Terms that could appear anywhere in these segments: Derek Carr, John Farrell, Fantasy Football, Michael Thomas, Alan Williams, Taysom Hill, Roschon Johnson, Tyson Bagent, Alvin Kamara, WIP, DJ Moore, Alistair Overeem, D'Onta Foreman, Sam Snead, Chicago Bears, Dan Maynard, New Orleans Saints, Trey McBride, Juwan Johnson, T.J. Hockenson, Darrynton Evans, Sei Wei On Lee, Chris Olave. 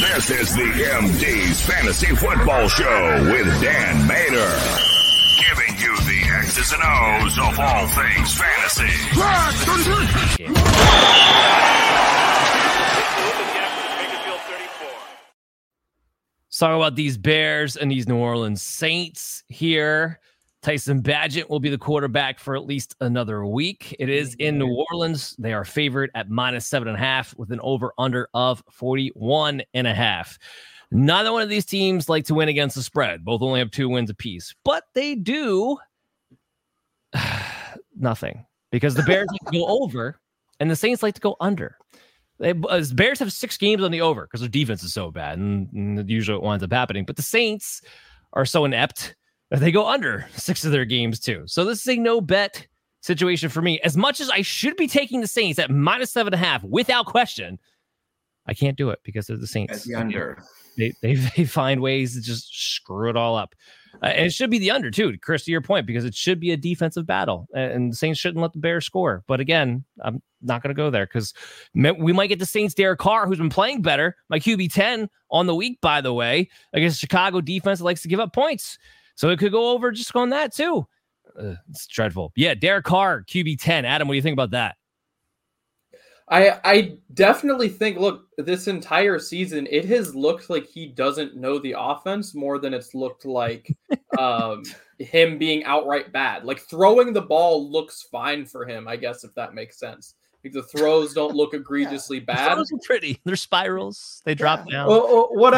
This is the MD's Fantasy Football Show with Dan Maynard, giving you the X's and O's of all things fantasy. Let's talk about these Bears and these New Orleans Saints here. Tyson Bagent will be the quarterback for at least another week. It is in New Orleans. They are favored at -7.5 with an over-under of 41.5. Neither one of these teams like to win against the spread. Both only have 2 wins apiece, but they do nothing because the Bears like to go over and the Saints like to go under. The Bears have 6 games on the over because their defense is so bad, and usually it winds up happening. But the Saints are so inept. They go under 6 of their games, too. So this is a no-bet situation for me. As much as I should be taking the Saints at -7.5, without question, I can't do it because they're the Saints. That's the under. They find ways to just screw it all up. And it should be the under, too, Chris, to your point, because it should be a defensive battle. And the Saints shouldn't let the Bears score. But again, I'm not going to go there because we might get the Saints' Derek Carr, who's been playing better. My QB 10 on the week, by the way, against Chicago defense that likes to give up points. So it could go over just on that, too. It's dreadful. Yeah, Derek Carr, QB 10. Adam, what do you think about that? I definitely think, look, this entire season, it has looked like he doesn't know the offense more than it's looked like him being outright bad. Like, throwing the ball looks fine for him, I guess, if that makes sense. Like the throws don't look egregiously bad. The throws are pretty. They're spirals. They drop down. Well, what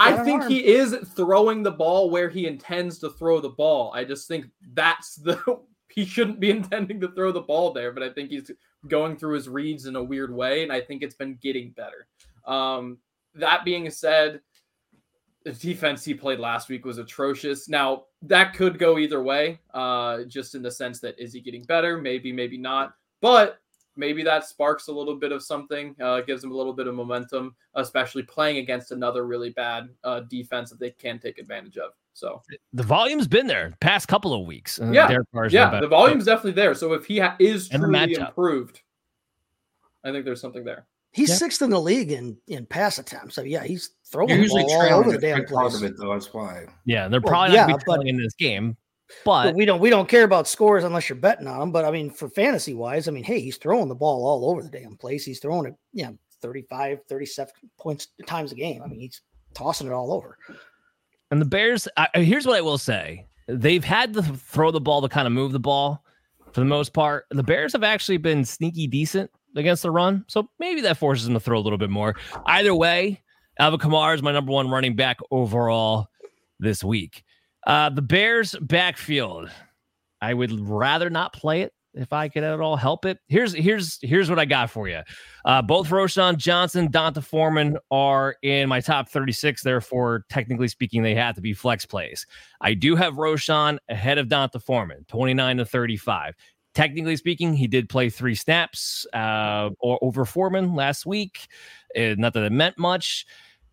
I think he is throwing the ball where he intends to throw the ball. I just think that's he shouldn't be intending to throw the ball there, but I think he's going through his reads in a weird way, and I think it's been getting better. That being said, the defense he played last week was atrocious. Now, that could go either way, just in the sense that is he getting better? Maybe, maybe not. But maybe that sparks a little bit of something, gives them a little bit of momentum, especially playing against another really bad defense that they can take advantage of. So the volume's been there past couple of weeks. The volume's definitely there. So if he is truly improved, I think there's something there. He's 6th in the league in pass attempts. So yeah, he's throwing the ball all over the damn place. Of it, though, that's why. Yeah, they're probably not going to be in this game. But we don't care about scores unless you're betting on them. But I mean, for fantasy wise, I mean, hey, he's throwing the ball all over the damn place. He's throwing it, 35, 37 points times a game. I mean, he's tossing it all over. And the Bears, here's what I will say. They've had to throw the ball to kind of move the ball for the most part. The Bears have actually been sneaky decent against the run. So maybe that forces them to throw a little bit more. Either way, Alvin Kamara is my number 1 running back overall this week. The Bears backfield. I would rather not play it if I could at all help it. Here's what I got for you. Both Roschon Johnson, D'Onta Foreman are in my top 36. Therefore, technically speaking, they have to be flex plays. I do have Roschon ahead of D'Onta Foreman, 29-35. Technically speaking, he did play 3 snaps over Foreman last week. Not that it meant much.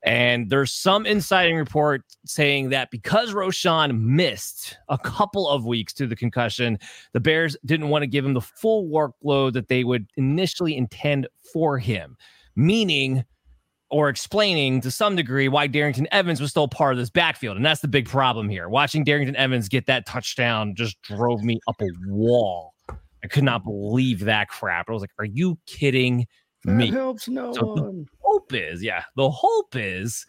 And there's some inciting report saying that because Roschon missed a couple of weeks to the concussion, the Bears didn't want to give him the full workload that they would initially intend for him, meaning or explaining to some degree why Darrynton Evans was still part of this backfield. And that's the big problem here. Watching Darrynton Evans get that touchdown just drove me up a wall. I could not believe that crap. I was like, are you kidding me? That helps no one. The hope is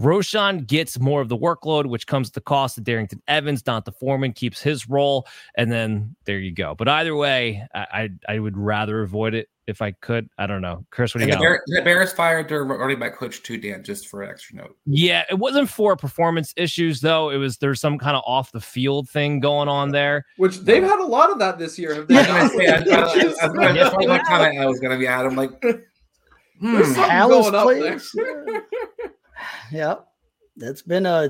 Roschon gets more of the workload, which comes at the cost of Darrynton Evans. D'Onta Foreman keeps his role, and then there you go. But either way, I would rather avoid it if I could. I don't know. Chris, what do you got? The Bears fired their running back coach too, Dan, just for an extra note. Yeah, it wasn't for performance issues, though. It was there's some kind of off-the-field thing going on there. Which they've had a lot of that this year. Have they? I was going to be at him like... Alice plays. Yeah, that's been a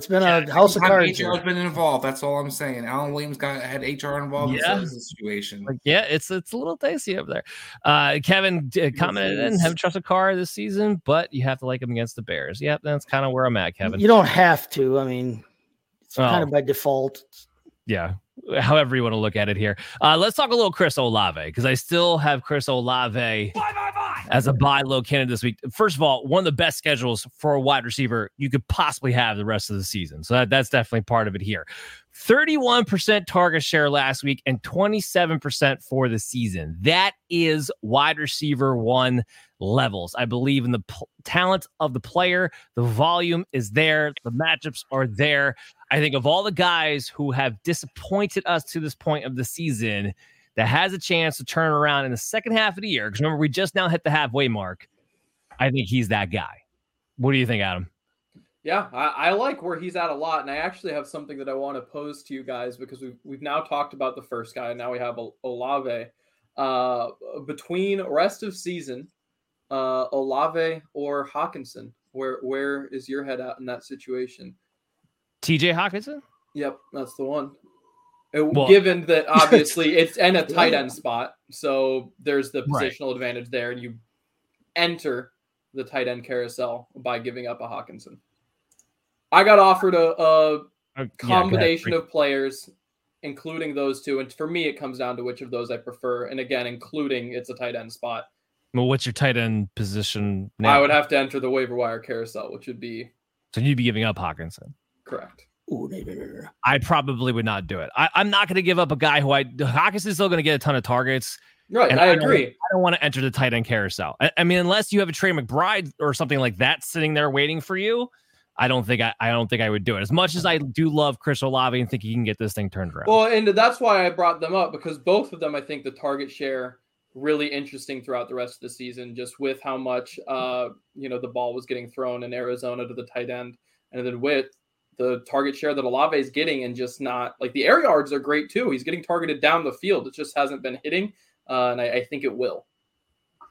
house of cards. HR has been involved. That's all I'm saying. Alan Williams had HR involved in the situation. Like, yeah, it's a little dicey over there. Kevin commented in haven't trusted Carr this season, but you have to like him against the Bears. Yep, that's kind of where I'm at, Kevin. You don't have to. I mean, it's kind of by default. Yeah. However you want to look at it here. Let's talk a little Chris Olave because I still have Chris Olave. Bye. as a bye low candidate this week. First of all, one of the best schedules for a wide receiver you could possibly have the rest of the season. So that's definitely part of it here. 31% target share last week and 27% for the season. That is wide receiver one levels. I believe in the talent of the player. The volume is there. The matchups are there. I think of all the guys who have disappointed us to this point of the season that has a chance to turn around in the second half of the year, because remember, we just now hit the halfway mark. I think he's that guy. What do you think, Adam? Yeah, I like where he's at a lot, and I actually have something that I want to pose to you guys, because we've now talked about the first guy, and now we have Olave. Between rest of season, Olave or Hockenson, where is your head at in that situation? T.J. Hockenson? Yep, that's the one. Given that, obviously, it's in a tight end spot, so there's the positional advantage there, and you enter the tight end carousel by giving up a Hockenson. I got offered a combination of players, including those two. And for me, it comes down to which of those I prefer. And again, including it's a tight end spot. Well, what's your tight end position now? I would have to enter the waiver wire carousel, which would be... So you'd be giving up Hockenson. Correct. Ooh, I probably would not do it. I'm not going to give up a guy who Hawkinson's still going to get a ton of targets. Right, and I agree. I don't want to enter the tight end carousel. I mean, unless you have a Trey McBride or something like that sitting there waiting for you, I don't think I would do it, as much as I do love Chris Olave and think he can get this thing turned around. Well, and that's why I brought them up, because both of them, I think the target share really interesting throughout the rest of the season, just with how much, the ball was getting thrown in Arizona to the tight end. And then with the target share that Olave is getting, and just not like the air yards are great too. He's getting targeted down the field. It just hasn't been hitting. And I think it will.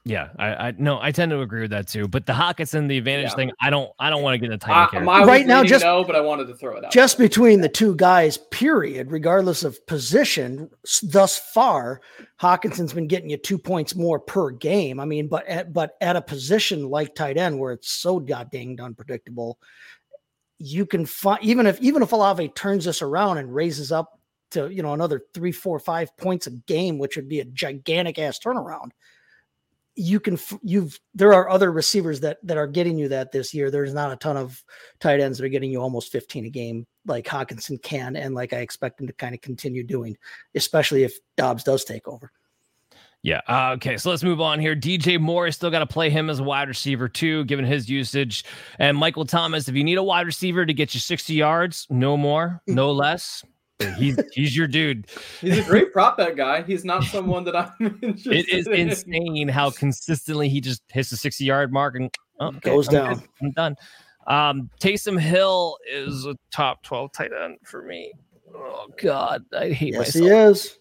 Yeah, I tend to agree with that too. But the Hockenson, the advantage thing, I don't want to get in a tight end right now. But I wanted to throw it out. Just between the two guys, period, regardless of position, thus far, Hawkinson's been getting you 2 points more per game. I mean, but at a position like tight end where it's so goddamn unpredictable, you can find, even if Olave turns this around and raises up to another 3, 4, 5 points a game, which would be a gigantic ass turnaround. There are other receivers that are getting you that this year. There's not a ton of tight ends that are getting you almost 15 a game like Hockenson can, and like I expect him to kind of continue doing, especially if Dobbs does take over. Yeah. Okay. So let's move on here. DJ Moore, still got to play him as a wide receiver too, given his usage. And Michael Thomas, if you need a wide receiver to get you 60 yards, no more, no less. He's your dude. He's a great prop bet guy. He's not someone that I'm interested in. It is insane how consistently he just hits the 60-yard mark and goes down. I'm done. Taysom Hill is a top 12 tight end for me. Oh, God. I hate myself. Yes, he is.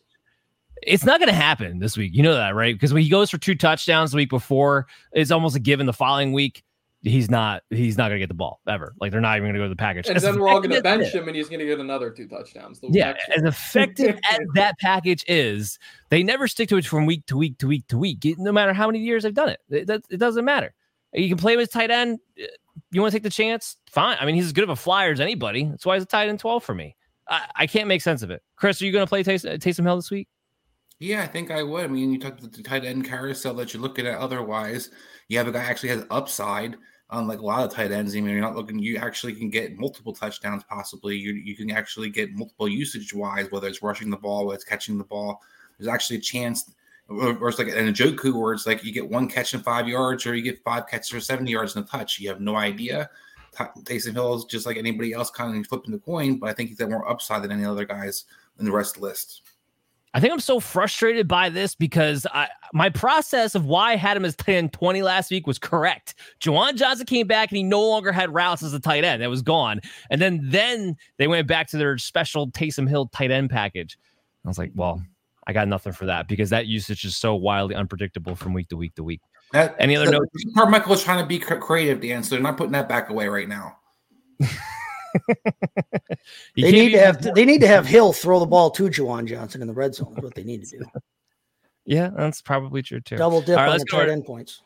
It's not going to happen this week. You know that, right? Because when he goes for 2 touchdowns the week before, it's almost a given the following week. He's not going to get the ball ever. Like, they're not even going to go to the package. And then we're all going to bench him, and he's going to get another 2 touchdowns. As effective as that package is, they never stick to it from week to week to week to week, no matter how many years they've done it. It doesn't matter. You can play him as tight end. You want to take the chance? Fine. I mean, he's as good of a flyer as anybody. That's why he's a tight end 12 for me. I can't make sense of it. Chris, are you going to play Taysom Hill this week? Yeah, I think I would. I mean, you talked about the tight end carousel that you're looking at otherwise. You have a guy that actually has upside. Unlike a lot of tight ends, I mean, you're not looking. You actually can get multiple touchdowns, possibly. You can actually get multiple usage-wise, whether it's rushing the ball, whether it's catching the ball. There's actually a chance, or it's like in a Joku, where it's like you get 1 catch and 5 yards, or you get 5 catches for 7 yards and a touch. You have no idea. Taysom Hill is just like anybody else, kind of flipping the coin, but I think he's got more upside than any other guys in the rest of the list. I think I'm so frustrated by this because my process of why I had him as tight end 20 last week was correct. Juwan Johnson came back and he no longer had routes as a tight end. That was gone. And then they went back to their special Taysom Hill tight end package. I was like, well, I got nothing for that because that usage is so wildly unpredictable from week to week to week. Any other notes? Carmichael is trying to be creative, Dan, so they're not putting that back away right now. They need to have Hill throw the ball to Juwan Johnson in the red zone. Is what they need to do. Yeah, that's probably true too. Double dip on the tight end points.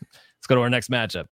Let's go to our next matchup.